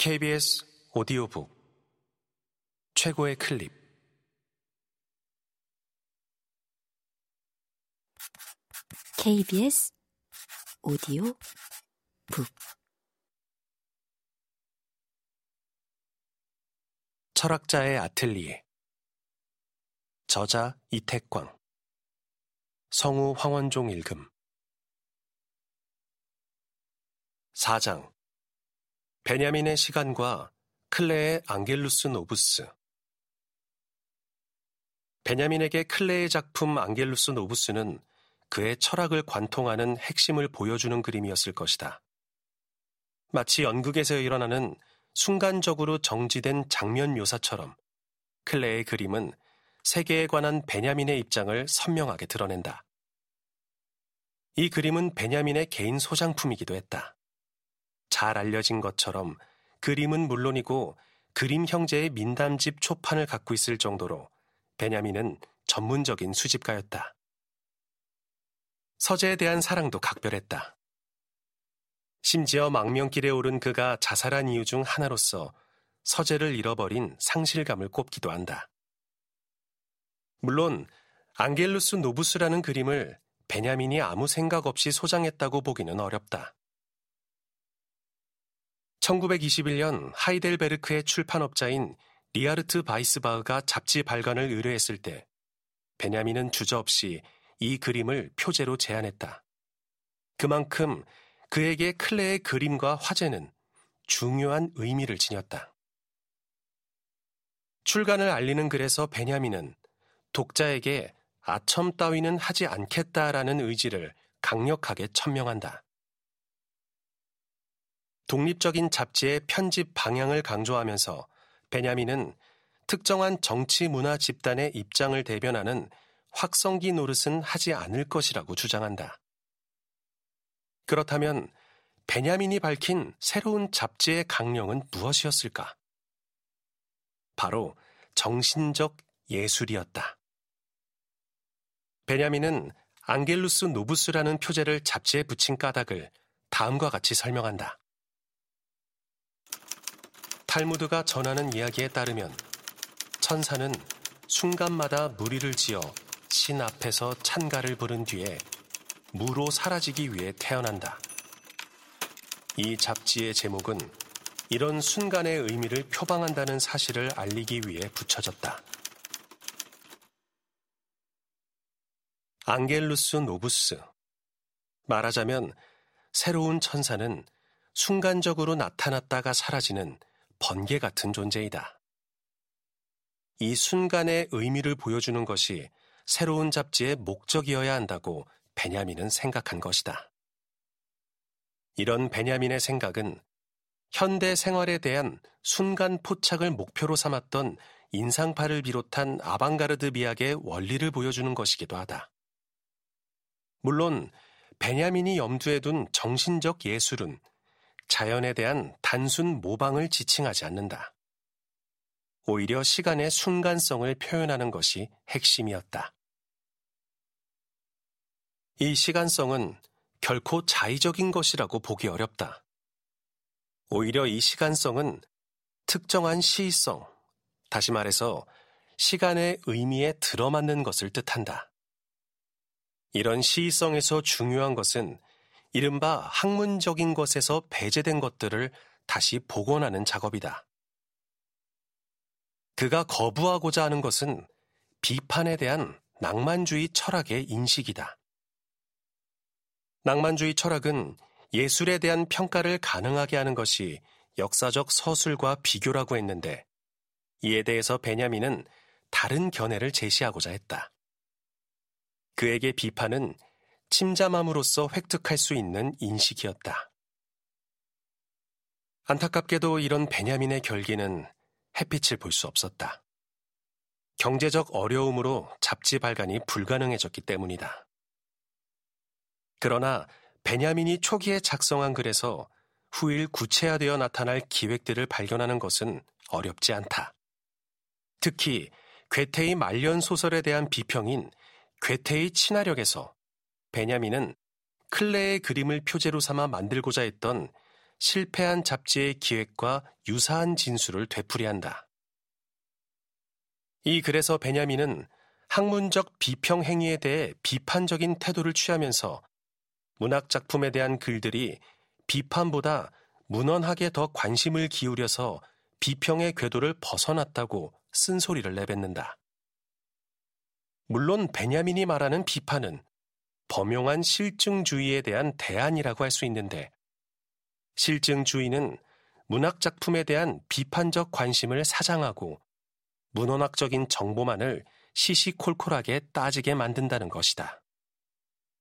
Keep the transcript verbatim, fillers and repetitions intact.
케이비에스 오디오북 최고의 클립. 케이비에스 오디오북. 철학자의 아틀리에. 저자 이택광, 성우 황원종 읽음. 사 장. 베냐민의 시간과 클레의 앙겔루스 노부스. 베냐민에게 클레의 작품 앙겔루스 노부스는 그의 철학을 관통하는 핵심을 보여주는 그림이었을 것이다. 마치 연극에서 일어나는 순간적으로 정지된 장면 묘사처럼 클레의 그림은 세계에 관한 베냐민의 입장을 선명하게 드러낸다. 이 그림은 베냐민의 개인 소장품이기도 했다. 잘 알려진 것처럼 그림은 물론이고 그림 형제의 민담집 초판을 갖고 있을 정도로 베냐민은 전문적인 수집가였다. 서재에 대한 사랑도 각별했다. 심지어 망명길에 오른 그가 자살한 이유 중 하나로서 서재를 잃어버린 상실감을 꼽기도 한다. 물론 앙겔루스 노부스라는 그림을 베냐민이 아무 생각 없이 소장했다고 보기는 어렵다. 천구백이십일 년 하이델베르크의 출판업자인 리하르트 바이스바흐가 잡지 발간을 의뢰했을 때 베냐민은 주저없이 이 그림을 표제로 제안했다. 그만큼 그에게 클레의 그림과 화제는 중요한 의미를 지녔다. 출간을 알리는 글에서 베냐민은 독자에게 아첨 따위는 하지 않겠다라는 의지를 강력하게 천명한다. 독립적인 잡지의 편집 방향을 강조하면서 베냐민은 특정한 정치 문화 집단의 입장을 대변하는 확성기 노릇은 하지 않을 것이라고 주장한다. 그렇다면 베냐민이 밝힌 새로운 잡지의 강령은 무엇이었을까? 바로 정신적 예술이었다. 베냐민은 앙겔루스 노부스라는 표제를 잡지에 붙인 까닭을 다음과 같이 설명한다. 탈무드가 전하는 이야기에 따르면 천사는 순간마다 무리를 지어 신 앞에서 찬가를 부른 뒤에 무로 사라지기 위해 태어난다. 이 잡지의 제목은 이런 순간의 의미를 표방한다는 사실을 알리기 위해 붙여졌다. 앙겔루스 노부스. 말하자면 새로운 천사는 순간적으로 나타났다가 사라지는 번개 같은 존재이다. 이 순간의 의미를 보여주는 것이 새로운 잡지의 목적이어야 한다고 베냐민은 생각한 것이다. 이런 베냐민의 생각은 현대 생활에 대한 순간 포착을 목표로 삼았던 인상파를 비롯한 아방가르드 미학의 원리를 보여주는 것이기도 하다. 물론 베냐민이 염두에 둔 정신적 예술은 자연에 대한 단순 모방을 지칭하지 않는다. 오히려 시간의 순간성을 표현하는 것이 핵심이었다. 이 시간성은 결코 자의적인 것이라고 보기 어렵다. 오히려 이 시간성은 특정한 시의성, 다시 말해서 시간의 의미에 들어맞는 것을 뜻한다. 이런 시의성에서 중요한 것은 이른바 학문적인 것에서 배제된 것들을 다시 복원하는 작업이다. 그가 거부하고자 하는 것은 비판에 대한 낭만주의 철학의 인식이다. 낭만주의 철학은 예술에 대한 평가를 가능하게 하는 것이 역사적 서술과 비교라고 했는데, 이에 대해서 베냐민은 다른 견해를 제시하고자 했다. 그에게 비판은 침잠함으로써 획득할 수 있는 인식이었다. 안타깝게도 이런 베냐민의 결기는 햇빛을 볼 수 없었다. 경제적 어려움으로 잡지 발간이 불가능해졌기 때문이다. 그러나 베냐민이 초기에 작성한 글에서 후일 구체화되어 나타날 기획들을 발견하는 것은 어렵지 않다. 특히 괴테의 말년 소설에 대한 비평인 괴테의 친화력에서 베냐민은 클레의 그림을 표제로 삼아 만들고자 했던 실패한 잡지의 기획과 유사한 진술을 되풀이한다. 이 글에서 베냐민은 학문적 비평 행위에 대해 비판적인 태도를 취하면서 문학 작품에 대한 글들이 비판보다 문헌학에 더 관심을 기울여서 비평의 궤도를 벗어났다고 쓴소리를 내뱉는다. 물론 베냐민이 말하는 비판은 범용한 실증주의에 대한 대안이라고 할 수 있는데, 실증주의는 문학작품에 대한 비판적 관심을 사장하고 문헌학적인 정보만을 시시콜콜하게 따지게 만든다는 것이다.